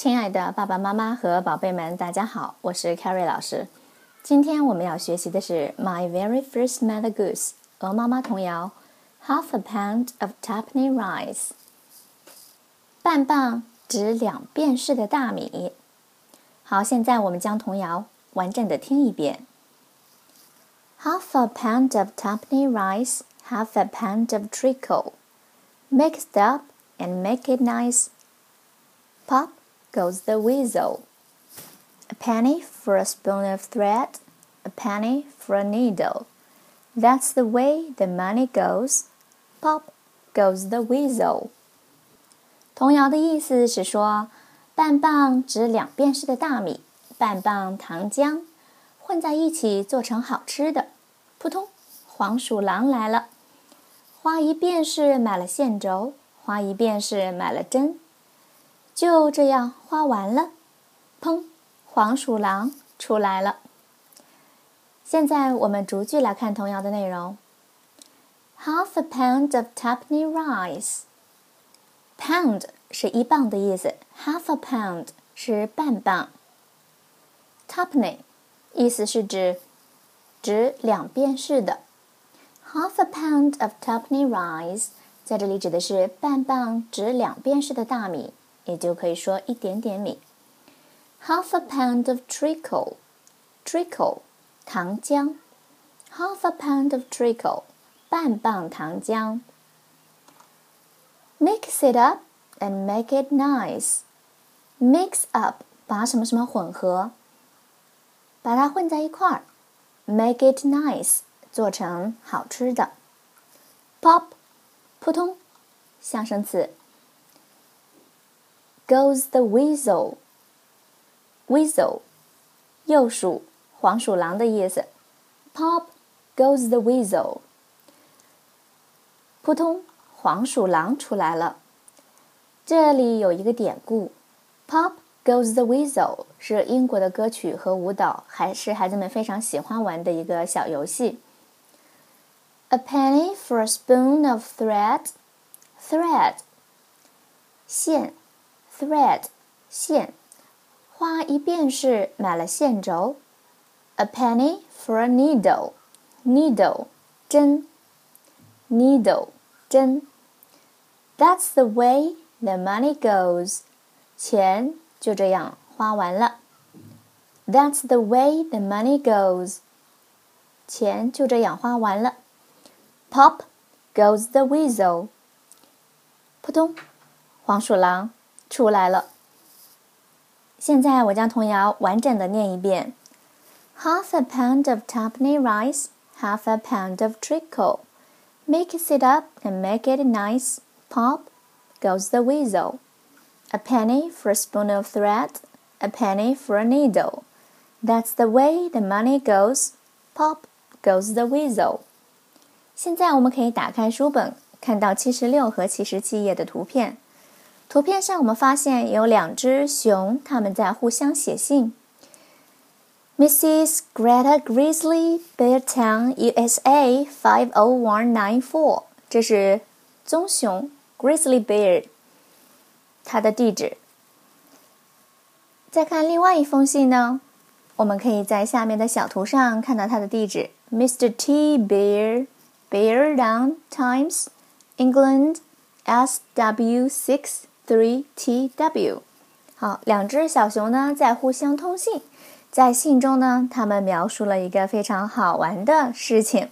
亲爱的爸爸妈妈和宝贝们，大家好，我是 Kerry 老师。今天我们要学习的是 My Very First Mother Goose 鹅妈妈童谣 Half a Pound of Tuppenny Rice 半磅值2便士的大米。好，现在我们将童谣完整的听一遍。 Half a pound of tuppenny rice, half a pound of treacle, mix it up and make it nice. Pop goes the weasel. A penny for a spoon of thread, a penny for a needle. That's the way the money goes. Pop goes the weasel. 童谣的意思是说，半磅值2便士的大米，半磅糖浆混在一起做成好吃的。扑通，黄鼠狼来了，花1便士买了线轴，花1便士买了针。就这样花完了，砰！黄鼠狼出来了。现在我们逐句来看童谣的内容。Half a pound of tuppenny rice. Pound 是1磅的意思 ，half a pound 是半磅。Tuppenny 意思是指值2便士的。Half a pound of tuppenny rice 在这里指的是半磅值2便士的大米。也就可以说一点点米。Half a pound of treacle, treacle 糖浆。Half a pound of treacle 半磅糖浆。Mix it up and make it nice. Mix up 把什么什么混合，把它混在一块儿。Make it nice 做成好吃的。Pop 扑通，象声词。Goes the weasel. Weasel 幼鼠、黄鼠狼的意思。Pop goes the weasel. 扑通，黄鼠狼出来了。这里有一个典故 ，Pop goes the weasel 是英国的歌曲和舞蹈，还是孩子们非常喜欢玩的一个小游戏。A penny for a spoon of thread. Thread 线。Thread 线，花1便士买了线轴。A penny for a needle. Needle 针。Needle 针。That's the way the money goes. 钱就这样花完了。That's the way the money goes. 钱就这样花完了。Pop goes the weasel. 扑通，黄鼠狼出来了。现在我将童谣完整的念一遍。Half a pound of tuppenny rice, half a pound of treacle. Mix it up and make it nice. Pop goes the weasel. A penny for a spoon of thread, a penny for a needle. That's the way the money goes. Pop goes the weasel. 现在我们可以打开书本，看到76和77页的图片。图片上我们发现有2只熊，它们在互相写信。Mrs. Greta Grizzly, Beartown, USA 50194，这是棕熊 Grizzly Bear 它的地址。再看另外一封信呢，我们可以在下面的小图上看到它的地址 ：Mr. T. Bear, Beartown Times, England, SW6。3TW 好，2只小熊呢在互相通信，在信中呢，他们描述了一个非常好玩的事情。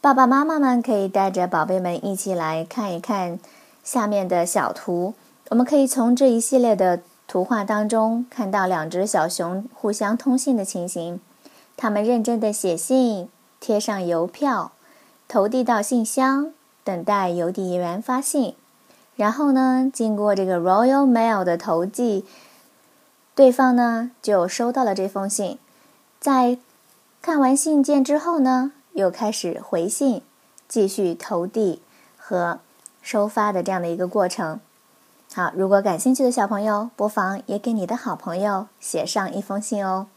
爸爸妈妈们可以带着宝贝们一起来看一看下面的小图。我们可以从这一系列的图画当中看到2只小熊互相通信的情形。他们认真的写信，贴上邮票，投递到信箱，等待邮递员发信。然后呢，经过这个 Royal Mail 的投递，对方呢就收到了这封信。在看完信件之后呢，又开始回信，继续投递和收发的这样的一个过程。好，如果感兴趣的小朋友，不妨也给你的好朋友写上一封信哦。